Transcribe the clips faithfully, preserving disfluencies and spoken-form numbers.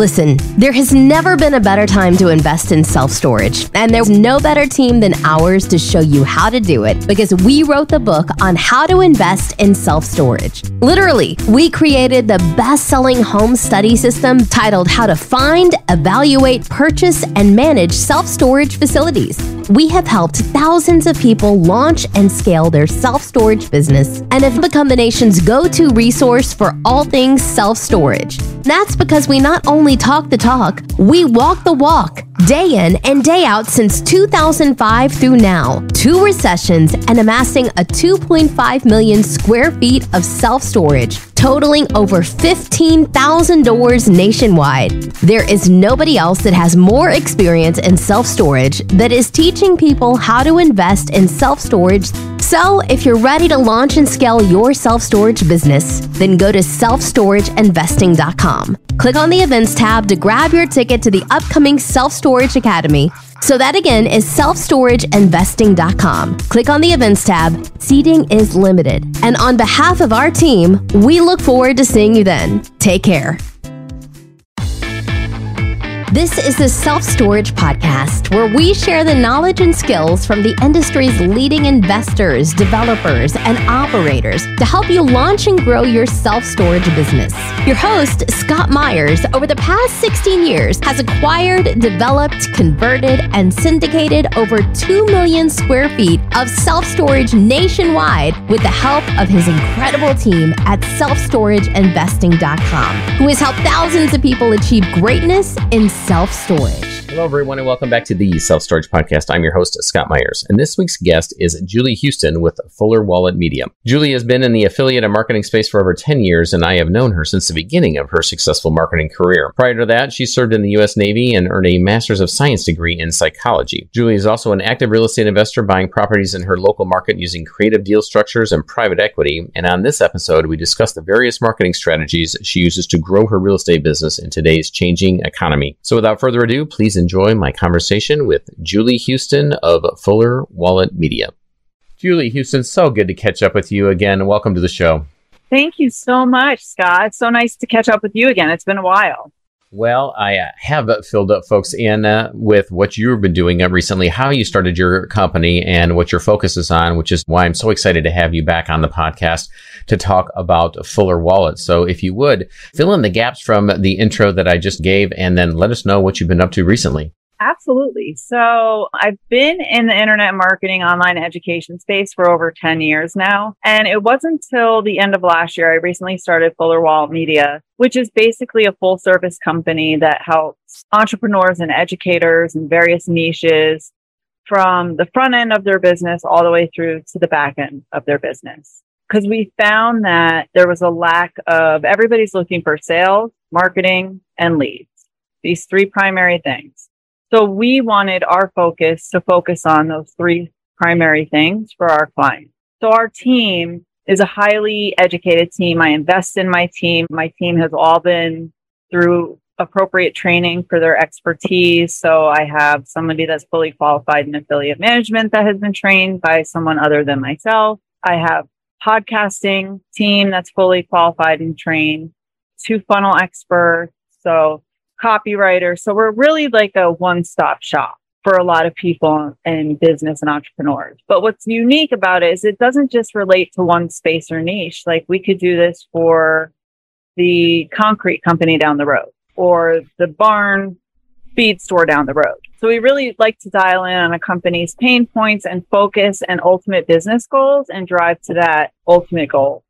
Listen, there has never been a better time to invest in self-storage, and there's no better team than ours to show you how to do it, because we wrote the book on how to invest in self-storage. Literally, we created the best-selling home study system titled How to Find, Evaluate, Purchase, and Manage Self-Storage Facilities. We have helped thousands of people launch and scale their self-storage business and have become the nation's go-to resource for all things self-storage. That's because we not only talk the talk, we walk the walk, day in and day out since two thousand five through now, two recessions and amassing a two point five million square feet of self-storage, totaling over fifteen thousand doors nationwide. There is nobody else that has more experience in self-storage that is teaching people how to invest in self-storage. So if you're ready to launch and scale your self-storage business, then go to self storage investing dot com. Click on the events tab to grab your ticket to the upcoming Self Storage Academy. So that again is self storage investing dot com. Click on the events tab. Seating is limited. And on behalf of our team, we look forward to seeing you then. Take care. This is the Self Storage Podcast, where we share the knowledge and skills from the industry's leading investors, developers, and operators to help you launch and grow your self-storage business. Your host, Scott Myers, over the past sixteen years, has acquired, developed, converted, and syndicated over two million square feet of self-storage nationwide with the help of his incredible team at self storage investing dot com, who has helped thousands of people achieve greatness in self-storage. Hello, everyone, and welcome back to the Self Storage Podcast. I'm your host, Scott Myers, and this week's guest is Julie Houston with Fuller Wallet Media. Julie has been in the affiliate and marketing space for over ten years, and I have known her since the beginning of her successful marketing career. Prior to that, she served in the U S Navy and earned a Master's of Science degree in psychology. Julie is also an active real estate investor, buying properties in her local market using creative deal structures and private equity. And on this episode, we discuss the various marketing strategies she uses to grow her real estate business in today's changing economy. So without further ado, please enjoy my conversation with Julie Houston of Fuller Wallet Media. Julie Houston, so good to catch up with you again. Welcome to the show. Thank you so much, Scott. It's so nice to catch up with you again. It's been a while. Well, I have filled up folks in uh, with what you've been doing recently, how you started your company and what your focus is on, which is why I'm so excited to have you back on the podcast to talk about Fuller Wallet. So if you would, fill in the gaps from the intro that I just gave and then let us know what you've been up to recently. Absolutely. So I've been in the internet marketing online education space for over ten years now. And it wasn't until the end of last year, I recently started Fuller Wallet Media, which is basically a full service company that helps entrepreneurs and educators in various niches from the front end of their business all the way through to the back end of their business. Because we found that there was a lack of, everybody's looking for sales, marketing, and leads. These three primary things. So we wanted our focus to focus on those three primary things for our clients. So our team is a highly educated team. I invest in my team. My team has all been through appropriate training for their expertise. So I have somebody that's fully qualified in affiliate management that has been trained by someone other than myself. I have podcasting team that's fully qualified and trained, two funnel experts. So copywriter. So we're really like a one-stop shop for a lot of people in business and entrepreneurs. But what's unique about it is it doesn't just relate to one space or niche. Like we could do this for the concrete company down the road or the barn feed store down the road. So we really like to dial in on a company's pain points and focus and ultimate business goals and drive to that ultimate goal.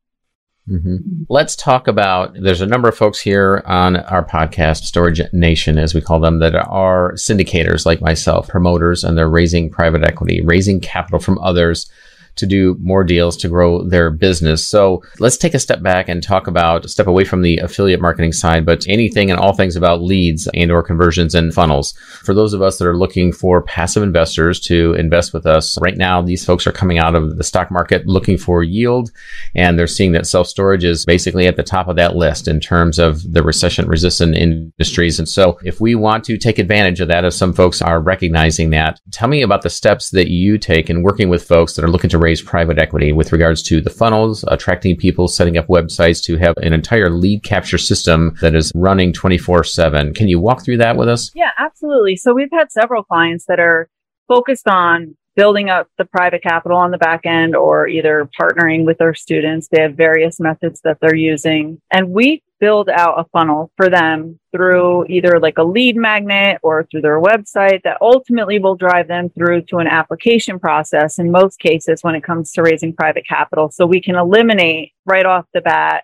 Mm-hmm. Let's talk about, there's a number of folks here on our podcast, Storage Nation, as we call them, that are syndicators like myself, promoters, and they're raising private equity, raising capital from others to do more deals to grow their business. So let's take a step back and talk about, step away from the affiliate marketing side, but anything and all things about leads and or conversions and funnels. For those of us that are looking for passive investors to invest with us, right now, these folks are coming out of the stock market looking for yield, and they're seeing that self-storage is basically at the top of that list in terms of the recession-resistant industries. And so if we want to take advantage of that, if some folks are recognizing that, tell me about the steps that you take in working with folks that are looking to raise private equity with regards to the funnels, attracting people, setting up websites, to have an entire lead capture system that is running twenty-four seven. Can you walk through that with us? Yeah, absolutely. So we've had several clients that are focused on building up the private capital on the back end or either partnering with their students. They have various methods that they're using. And we build out a funnel for them through either like a lead magnet or through their website that ultimately will drive them through to an application process in most cases when it comes to raising private capital. So we can eliminate right off the bat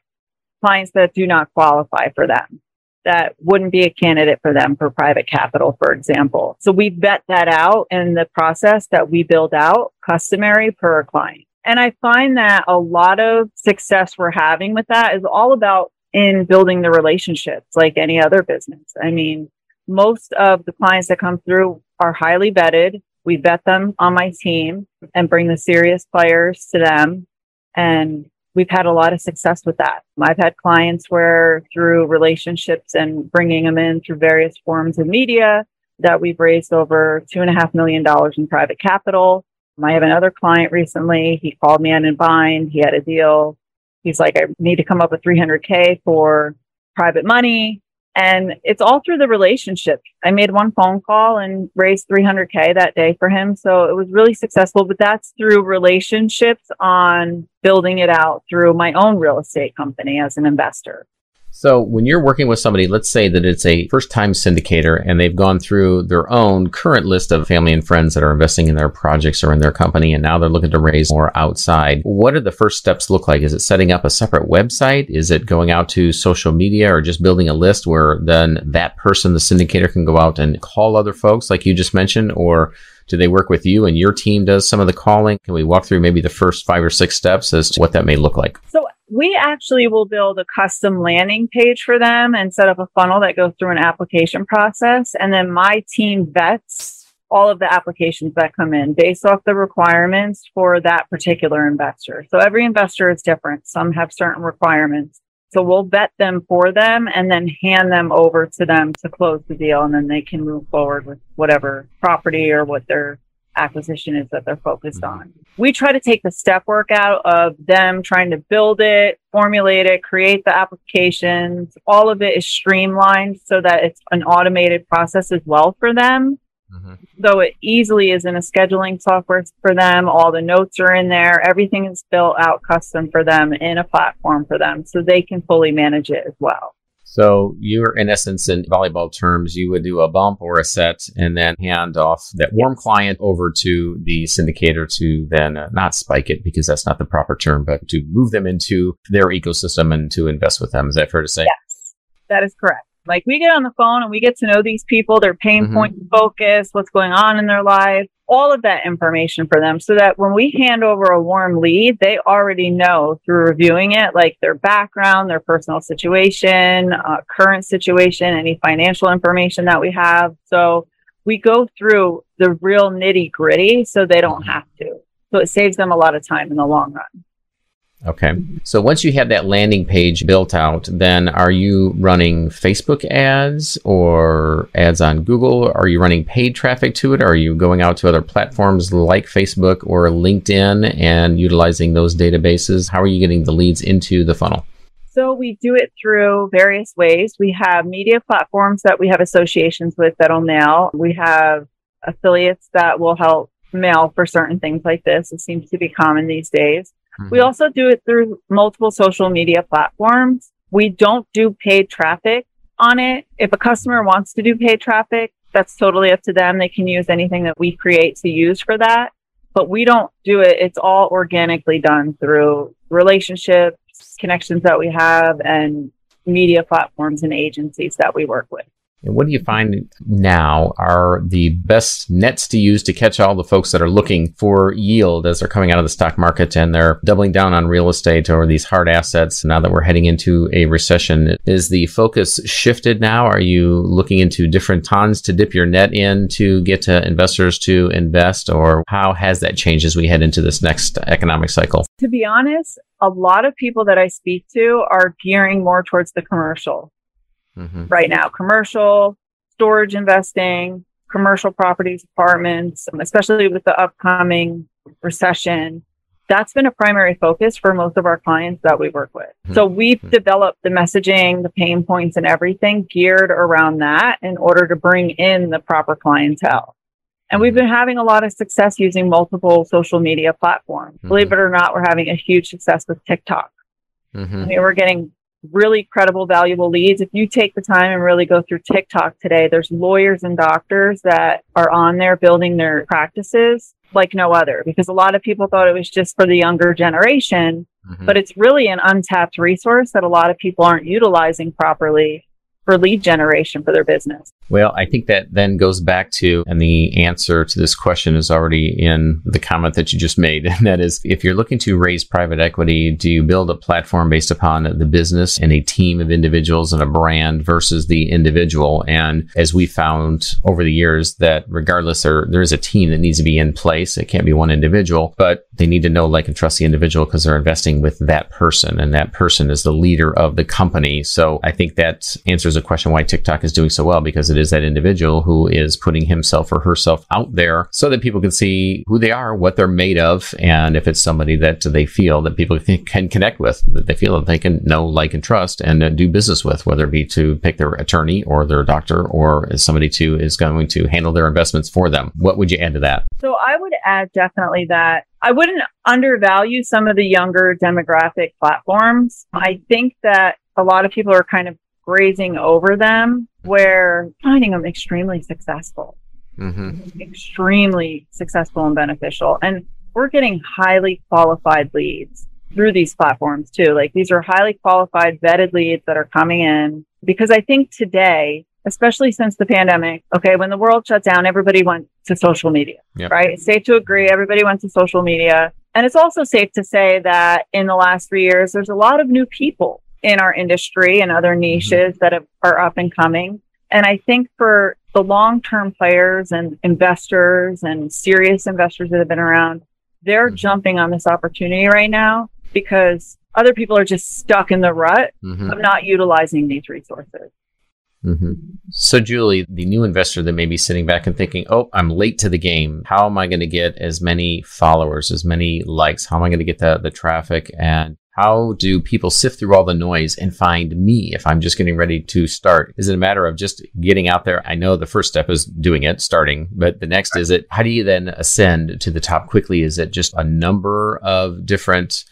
clients that do not qualify for them, that wouldn't be a candidate for them for private capital, for example. So we vet that out in the process that we build out customary per client. And I find that a lot of success we're having with that is all about in building the relationships like any other business. I mean, most of the clients that come through are highly vetted. We vet them on my team and bring the serious players to them. And we've had a lot of success with that. I've had clients where through relationships and bringing them in through various forms of media that we've raised over two and a half million dollars in private capital. I have another client recently. He called me out in bind. He had a deal. He's like, I need to come up with three hundred K for private money. And it's all through the relationship. I made one phone call and raised three hundred K that day for him. So it was really successful, but that's through relationships on building it out through my own real estate company as an investor. So when you're working with somebody, let's say that it's a first-time syndicator and they've gone through their own current list of family and friends that are investing in their projects or in their company, and now they're looking to raise more outside. What do the first steps look like? Is it setting up a separate website? Is it going out to social media or just building a list where then that person, the syndicator, can go out and call other folks like you just mentioned? Or do they work with you and your team does some of the calling? Can we walk through maybe the first five or six steps as to what that may look like? So we actually will build a custom landing page for them and set up a funnel that goes through an application process. And then my team vets all of the applications that come in based off the requirements for that particular investor. So every investor is different. Some have certain requirements. So we'll vet them for them and then hand them over to them to close the deal. And then they can move forward with whatever property or what they're acquisition is that they're focused on. We try to take the step work out of them trying to build it, formulate it, create the applications. All of it is streamlined so that it's an automated process as well for them. Mm-hmm. So it easily is in a scheduling software for them. All the notes are in there. Everything is built out custom for them in a platform for them so they can fully manage it as well. So you're, in essence, in volleyball terms, you would do a bump or a set and then hand off that warm client over to the syndicator to then uh, not spike it, because that's not the proper term, but to move them into their ecosystem and to invest with them. Is that fair to say? Yes, that is correct. Like, we get on the phone and we get to know these people, their pain mm-hmm. point and focus, what's going on in their life, all of that information for them so that when we hand over a warm lead, they already know through reviewing it, like their background, their personal situation, uh, current situation, any financial information that we have. So we go through the real nitty gritty so they don't have to. So it saves them a lot of time in the long run. Okay. So once you have that landing page built out, then are you running Facebook ads or ads on Google? Are you running paid traffic to it? Are you going out to other platforms like Facebook or LinkedIn and utilizing those databases? How are you getting the leads into the funnel? So we do it through various ways. We have media platforms that we have associations with that'll mail. We have affiliates that will help mail for certain things like this. It seems to be common these days. We also do it through multiple social media platforms. We don't do paid traffic on it. If a customer wants to do paid traffic, that's totally up to them. They can use anything that we create to use for that. But we don't do it. It's all organically done through relationships, connections that we have, and media platforms and agencies that we work with. And what do you find now are the best nets to use to catch all the folks that are looking for yield as they're coming out of the stock market and they're doubling down on real estate or these hard assets now that we're heading into a recession? Is the focus shifted now? Are you looking into different tons to dip your net in to get to investors to invest? Or how has that changed as we head into this next economic cycle? To be honest, a lot of people that I speak to are gearing more towards the commercial. Mm-hmm. Right now, commercial, storage investing, commercial properties, apartments, especially with the upcoming recession. that's been a primary focus for most of our clients that we work with. Mm-hmm. So we've mm-hmm. developed the messaging, the pain points, and everything geared around that in order to bring in the proper clientele. And we've been having a lot of success using multiple social media platforms. Mm-hmm. Believe it or not, we're having a huge success with TikTok. Mm-hmm. I mean, we're getting really credible, valuable leads. If you take the time and really go through TikTok today, there's lawyers and doctors that are on there building their practices like no other, because a lot of people thought it was just for the younger generation, mm-hmm. but it's really an untapped resource that a lot of people aren't utilizing properly for lead generation for their business. Well, I think that then goes back to, and the answer to this question is already in the comment that you just made. And that is, if you're looking to raise private equity, do you build a platform based upon the business and a team of individuals and a brand versus the individual? And as we found over the years that regardless, there, there is a team that needs to be in place. It can't be one individual, but they need to know, like, and trust the individual because they're investing with that person. And that person is the leader of the company. So I think that answers the question why TikTok is doing so well, because it is that individual who is putting himself or herself out there so that people can see who they are, what they're made of, and if it's somebody that they feel that people can connect with, that they feel that they can know, like, and trust and uh, do business with, whether it be to pick their attorney or their doctor or somebody who is going to handle their investments for them. What would you add to that? So I would add definitely that I wouldn't undervalue some of the younger demographic platforms. I think that a lot of people are kind of grazing over them, where finding them extremely successful, mm-hmm. extremely successful and beneficial. And we're getting highly qualified leads through these platforms too. Like, these are highly qualified, vetted leads that are coming in, because I think today, especially since the pandemic, okay, when the world shut down, everybody went to social media, yep. right? It's safe to agree. Everybody went to social media. And it's also safe to say that in the last three years, there's a lot of new people in our industry and other niches mm-hmm. that have, are up and coming. And I think for the long-term players and investors and serious investors that have been around, they're mm-hmm. jumping on this opportunity right now because other people are just stuck in the rut mm-hmm. of not utilizing these resources. Mm-hmm. So, Julie, the new investor that may be sitting back and thinking, oh, I'm late to the game. How am I going to get as many followers, as many likes? How am I going to get the, the traffic? And how do people sift through all the noise and find me if I'm just getting ready to start? Is it a matter of just getting out there? I know the first step is doing it, starting, but the next is it, how do you then ascend to the top quickly? Is it just a number of different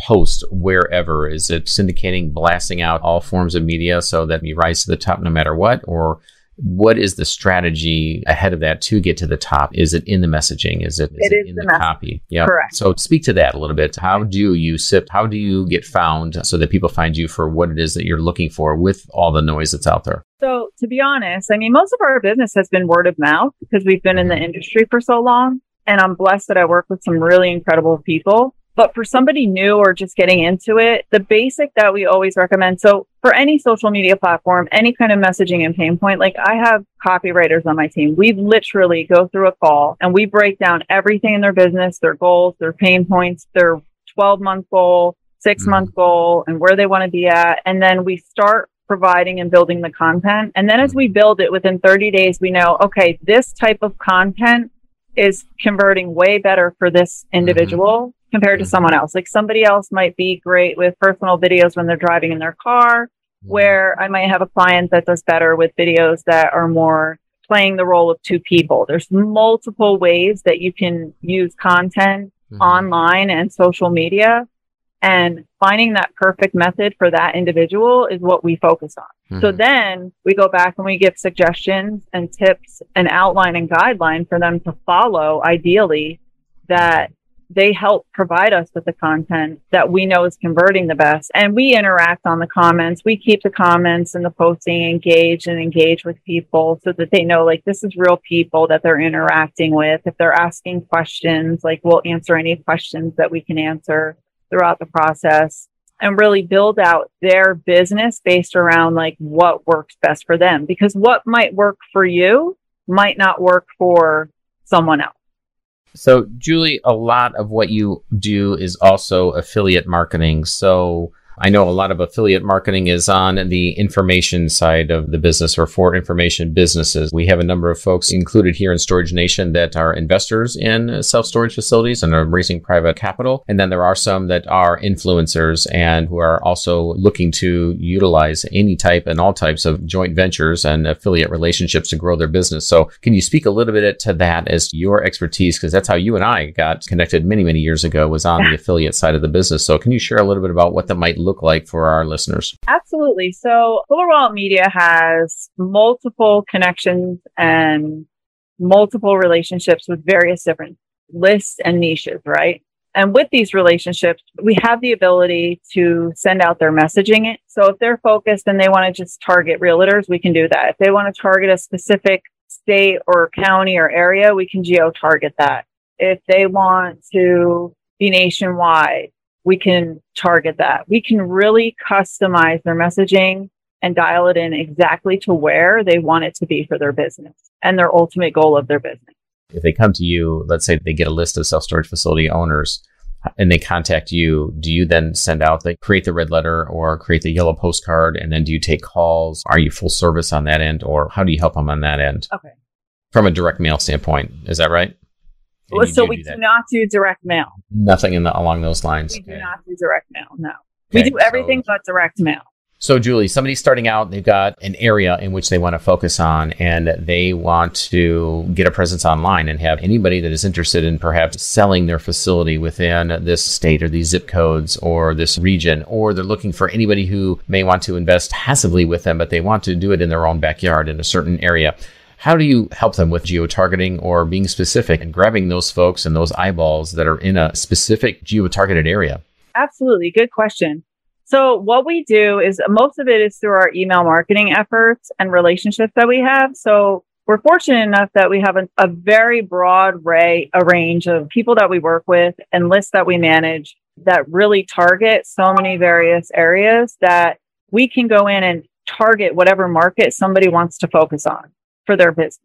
posts wherever? Is it syndicating, blasting out all forms of media so that you rise to the top no matter what? Or what is the strategy ahead of that to get to the top? Is it in the messaging? Is it, is it, is it in the, the copy? Yeah. Correct. So speak to that a little bit. How do you sift? How do you get found so that people find you for what it is that you're looking for with all the noise that's out there? So to be honest, I mean, most of our business has been word of mouth because we've been in the industry for so long. And I'm blessed that I work with some really incredible people. But for somebody new or just getting into it, the basic that we always recommend. So for any social media platform, any kind of messaging and pain point, like I have copywriters on my team. We literally go through a call and we break down everything in their business, their goals, their pain points, their twelve month goal, six month goal, and where they want to be at. And then we start providing and building the content. And then as we build it within thirty days, we know, okay, this type of content is converting way better for this individual mm-hmm. compared to someone else. Like somebody else might be great with personal videos when they're driving in their car, mm-hmm. where I might have a client that does better with videos that are more playing the role of two people. There's multiple ways that you can use content mm-hmm. online and social media, and finding that perfect method for that individual is what we focus on. Mm-hmm. So then we go back and we give suggestions and tips and outline and guideline for them to follow, ideally, that they help provide us with the content that we know is converting the best. And we interact on the comments. We keep the comments and the posting engaged and engage with people so that they know, like, this is real people that they're interacting with. If they're asking questions, like, we'll answer any questions that we can answer throughout the process, and really build out their business based around like what works best for them, because what might work for you might not work for someone else. So, Julie, a lot of what you do is also affiliate marketing. So I know a lot of affiliate marketing is on the information side of the business or for information businesses. We have a number of folks included here in Storage Nation that are investors in self-storage facilities and are raising private capital. And then there are some that are influencers and who are also looking to utilize any type and all types of joint ventures and affiliate relationships to grow their business. So can you speak a little bit to that as your expertise? Because that's how you and I got connected many, many years ago, was on the affiliate side of the business. So can you share a little bit about what that might look like for our listeners? Absolutely. So Fuller Wallet Media has multiple connections and multiple relationships with various different lists and niches, right? And with these relationships, we have the ability to send out their messaging. So if they're focused and they want to just target realtors, we can do that. If they want to target a specific state or county or area, we can geo-target that. If they want to be nationwide, we can target that. We can really customize their messaging and dial it in exactly to where they want it to be for their business and their ultimate goal of their business. If they come to you, let's say they get a list of self-storage facility owners and they contact you, do you then send out, the create the red letter or create the yellow postcard? And then do you take calls? Are you full service on that end, or how do you help them on that end? Okay. From a direct mail standpoint, is that right? Well, so do we do, do not do direct mail. Nothing in the, along those lines. We okay. do not do direct mail, no. Okay, we do everything so, but direct mail. So, Julie, somebody's starting out, they've got an area in which they want to focus on, and they want to get a presence online and have anybody that is interested in perhaps selling their facility within this state or these zip codes or this region, or they're looking for anybody who may want to invest passively with them, but they want to do it in their own backyard in a certain area. How do you help them with geo-targeting or being specific and grabbing those folks and those eyeballs that are in a specific geo-targeted area? Absolutely. Good question. So what we do is most of it is through our email marketing efforts and relationships that we have. So we're fortunate enough that we have a, a very broad array, a range of people that we work with and lists that we manage that really target so many various areas that we can go in and target whatever market somebody wants to focus on for their business.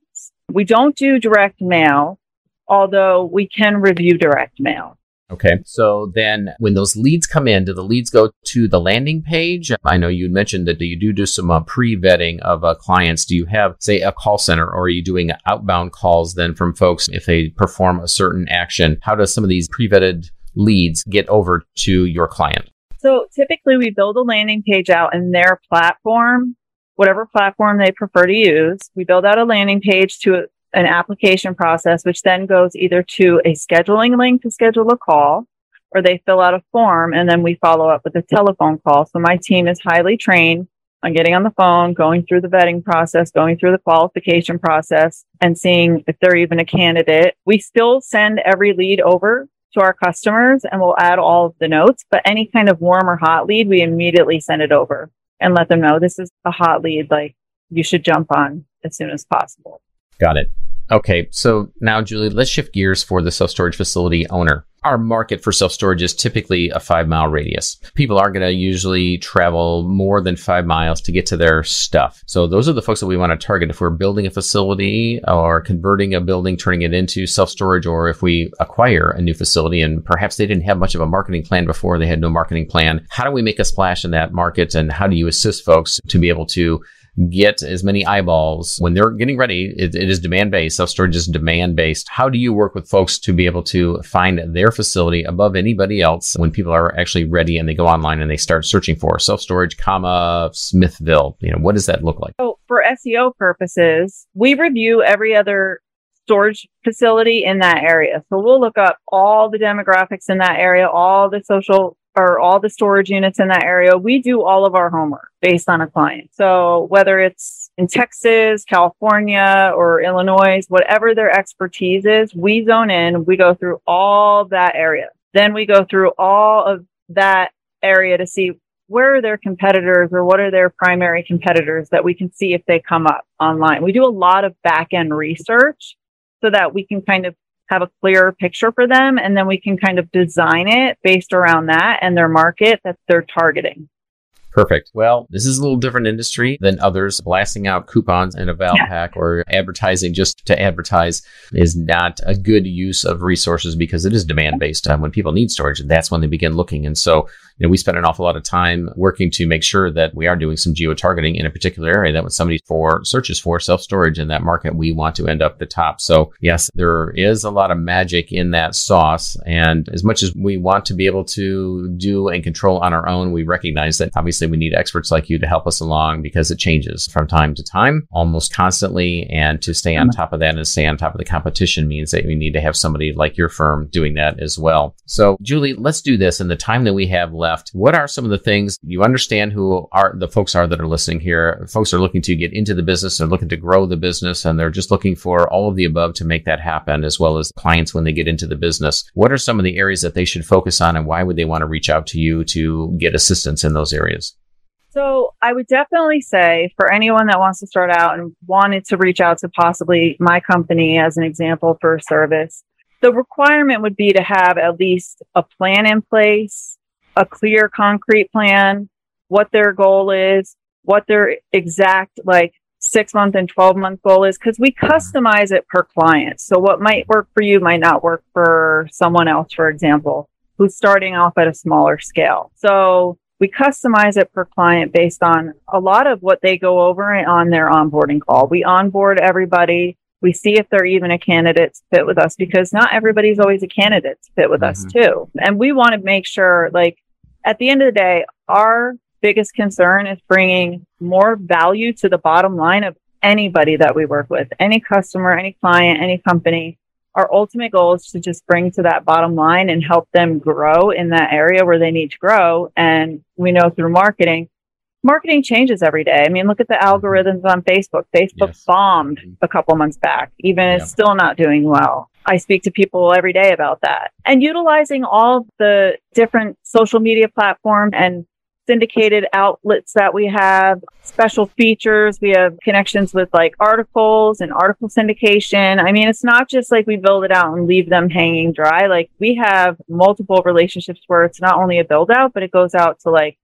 We don't do direct mail, although we can review direct mail. Okay. So then when those leads come in, do the leads go to the landing page? I know you mentioned that you do do some uh, pre-vetting of uh, clients. Do you have, say, a call center, or are you doing outbound calls then from folks if they perform a certain action? How does some of these pre-vetted leads get over to your client? So typically we build a landing page out in their platform, whatever platform they prefer to use. We build out a landing page to a, an application process, which then goes either to a scheduling link to schedule a call, or they fill out a form, and then we follow up with a telephone call. So my team is highly trained on getting on the phone, going through the vetting process, going through the qualification process, and seeing if they're even a candidate. We still send every lead over to our customers, and we'll add all of the notes, but any kind of warm or hot lead, we immediately send it over and let them know this is a hot lead, like you should jump on as soon as possible. Got it. Okay. So now, Julie, let's shift gears for the self-storage facility owner. Our market for self-storage is typically a five mile radius. People are going to usually travel more than five miles to get to their stuff. So those are the folks that we want to target. If we're building a facility or converting a building, turning it into self-storage, or if we acquire a new facility and perhaps they didn't have much of a marketing plan before, they had no marketing plan. How do we make a splash in that market, and how do you assist folks to be able to get as many eyeballs when they're getting ready? It, it is demand-based. Self-storage is demand-based. How do you work with folks to be able to find their facility above anybody else when people are actually ready and they go online and they start searching for self-storage, comma, Smithville? You know, what does that look like? So for S E O purposes, we review every other storage facility in that area. So we'll look up all the demographics in that area, all the social or all the storage units in that area. We do all of our homework based on a client. So whether it's in Texas, California, or Illinois, whatever their expertise is, we zone in, we go through all that area. Then we go through all of that area to see where are their competitors, or what are their primary competitors that we can see if they come up online. We do a lot of back-end research so that we can kind of have a clearer picture for them, and then we can kind of design it based around that and their market that they're targeting. Perfect. Well, this is a little different industry than others. Blasting out coupons in a valve yeah. pack or advertising just to advertise is not a good use of resources because it is demand-based. Um, when people need storage, that's when they begin looking. And so you know, we spent an awful lot of time working to make sure that we are doing some geo-targeting in a particular area that when somebody for searches for self-storage in that market, we want to end up the top. So yes, there is a lot of magic in that sauce. And as much as we want to be able to do and control on our own, we recognize that obviously we need experts like you to help us along because it changes from time to time, almost constantly. And to stay on top of that and stay on top of the competition means that we need to have somebody like your firm doing that as well. So Julie, let's do this in the time that we have left. What are some of the things you understand who are the folks are that are listening here? Folks are looking to get into the business, they're looking to grow the business, and they're just looking for all of the above to make that happen, as well as clients when they get into the business. What are some of the areas that they should focus on, and why would they want to reach out to you to get assistance in those areas? So I would definitely say for anyone that wants to start out and wanted to reach out to possibly my company as an example for a service, the requirement would be to have at least a plan in place, a clear, concrete plan, what their goal is, what their exact like six-month and twelve-month goal is, because we customize it per client. So what might work for you might not work for someone else, for example, who's starting off at a smaller scale. So we customize it per client based on a lot of what they go over on their onboarding call. We onboard everybody. We see if they're even a candidate to fit with us, because not everybody's always a candidate to fit with mm-hmm. us too. And we want to make sure, like, at the end of the day, our biggest concern is bringing more value to the bottom line of anybody that we work with, any customer, any client, any company. Our ultimate goal is to just bring to that bottom line and help them grow in that area where they need to grow. And we know through marketing, marketing changes every day. I mean, look at the algorithms on Facebook. Facebook yes. bombed a couple months back, even yeah. it's still not doing well. I speak to people every day about that. And utilizing all the different social media platforms and syndicated outlets that we have, special features. We have connections with like articles and article syndication. I mean, it's not just like we build it out and leave them hanging dry. Like we have multiple relationships where it's not only a build out, but it goes out to like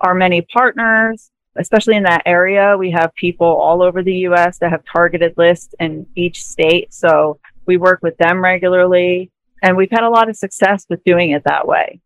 our many partners, especially in that area. We have people all over the U S that have targeted lists in each state. So we work with them regularly, and we've had a lot of success with doing it that way.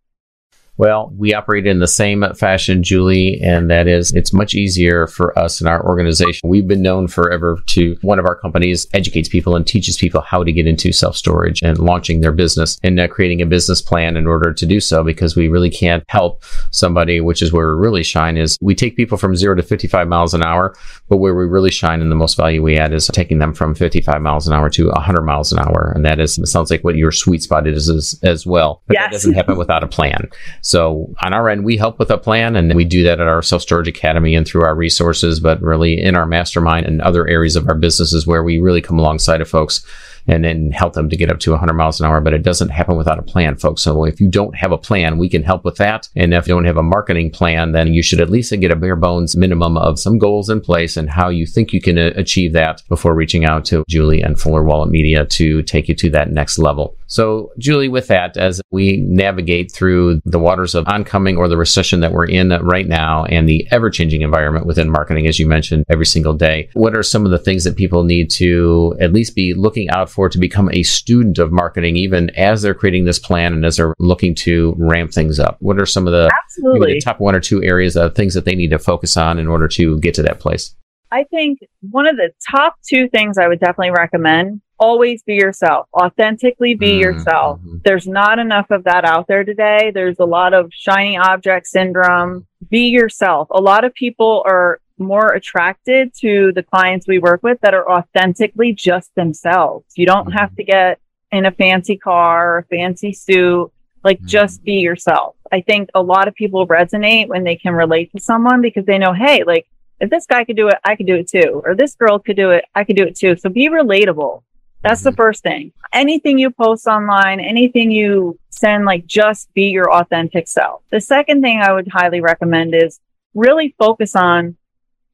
Well, we operate in the same fashion, Julie, and that is it's much easier for us in our organization. We've been known forever to one of our companies educates people and teaches people how to get into self-storage and launching their business and uh, creating a business plan in order to do so, because we really can't help somebody, which is where we really shine is we take people from zero to fifty-five miles an hour, but where we really shine and the most value we add is taking them from fifty-five miles an hour to one hundred miles an hour. And that is, it sounds like what your sweet spot is as, as well, but yes. That doesn't happen without a plan. So on our end, we help with a plan, and we do that at our Self Storage Academy and through our resources, but really in our mastermind and other areas of our businesses where we really come alongside of folks and then help them to get up to one hundred miles an hour. But it doesn't happen without a plan, folks. So if you don't have a plan, we can help with that. And if you don't have a marketing plan, then you should at least get a bare bones minimum of some goals in place and how you think you can achieve that before reaching out to Julie and Fuller Wallet Media to take you to that next level. So Julie, with that, as we navigate through the waters of oncoming or the recession that we're in right now and the ever-changing environment within marketing, as you mentioned, every single day, what are some of the things that people need to at least be looking out for to become a student of marketing, even as they're creating this plan and as they're looking to ramp things up? What are some of the, the top one or two areas of things that they need to focus on in order to get to that place? I think one of the top two things I would definitely recommend, always be yourself. Authentically be mm-hmm. yourself. There's not enough of that out there today. There's a lot of shiny object syndrome. Be yourself. A lot of people are more attracted to the clients we work with that are authentically just themselves. You don't mm-hmm. have to get in a fancy car or a fancy suit. Like mm-hmm. just be yourself. I think a lot of people resonate when they can relate to someone because they know, hey, like if this guy could do it, I could do it too. Or this girl could do it, I could do it too. So be relatable. That's mm-hmm. the first thing. Anything you post online, anything you send, like just be your authentic self. The second thing I would highly recommend is really focus on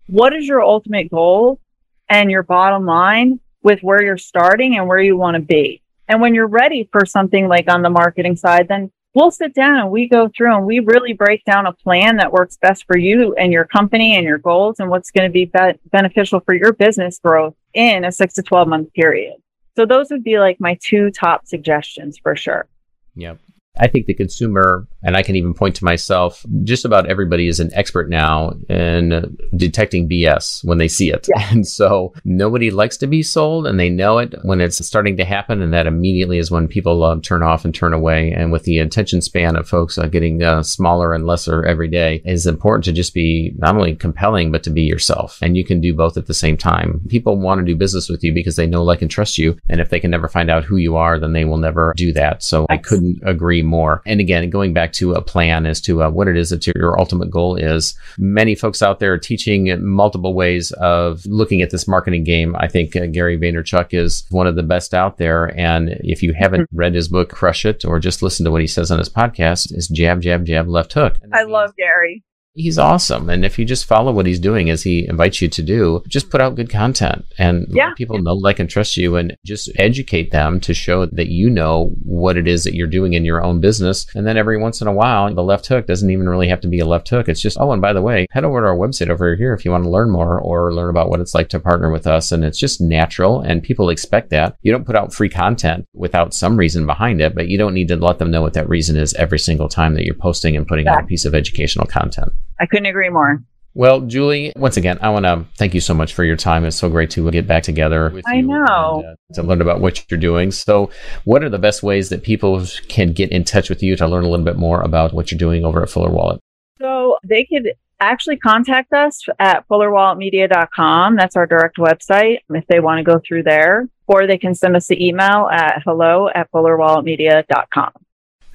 what is your ultimate goal and your bottom line with where you're starting and where you want to be. And when you're ready for something like on the marketing side, then we'll sit down and we go through and we really break down a plan that works best for you and your company and your goals and what's going to be, be- beneficial for your business growth in a six to twelve month period. So those would be like my two top suggestions for sure. Yep. I think the consumer, and I can even point to myself, just about everybody is an expert now in detecting B S when they see it. Yeah. And so nobody likes to be sold, and they know it when it's starting to happen. And that immediately is when people uh, turn off and turn away. And with the attention span of folks uh, getting uh, smaller and lesser every day, it's important to just be not only compelling, but to be yourself. And you can do both at the same time. People want to do business with you because they know, like, and trust you. And if they can never find out who you are, then they will never do that. So I couldn't agree more. And again, going back to a plan as to uh, what it is that your ultimate goal is. Many folks out there are teaching multiple ways of looking at this marketing game. I think uh, Gary Vaynerchuk is one of the best out there. And if you haven't mm-hmm. read his book, Crush It, or just listen to what he says on his podcast, it's Jab, Jab, Jab, Left Hook. I love Gary. He's awesome. And if you just follow what he's doing as he invites you to do, just put out good content and yeah. let people know, like, and trust you, and just educate them to show that you know what it is that you're doing in your own business. And then every once in a while, the left hook doesn't even really have to be a left hook. It's just, oh, and by the way, head over to our website over here if you want to learn more or learn about what it's like to partner with us. And it's just natural, and people expect that. You don't put out free content without some reason behind it, but you don't need to let them know what that reason is every single time that you're posting and putting out a piece of educational content. I couldn't agree more. Well, Julie, once again, I want to thank you so much for your time. It's so great to get back together with you. I know. And, uh, to learn about what you're doing. So what are the best ways that people can get in touch with you to learn a little bit more about what you're doing over at Fuller Wallet? So they could actually contact us at fuller wallet media dot com. That's our direct website if they want to go through there. Or they can send us an email at hello at fuller wallet media dot com.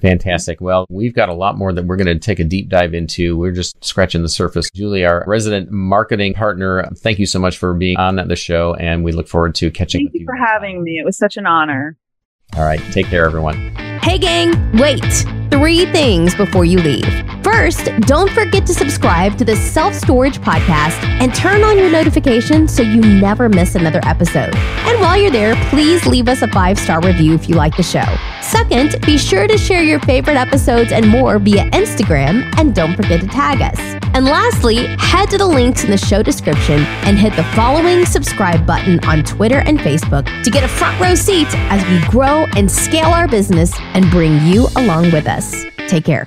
Fantastic. Well, we've got a lot more that we're going to take a deep dive into. We're just scratching the surface. Julie, our resident marketing partner, thank you so much for being on the show, and we look forward to catching up with you. Thank you for having me. It was such an honor. All right. Take care, everyone. Hey, gang. Wait. Three things before you leave. First, don't forget to subscribe to the Self Storage Podcast and turn on your notifications so you never miss another episode. And while you're there, please leave us a five-star review if you like the show. Second, be sure to share your favorite episodes and more via Instagram, and don't forget to tag us. And lastly, head to the links in the show description and hit the following subscribe button on Twitter and Facebook to get a front row seat as we grow and scale our business and bring you along with us. Take care.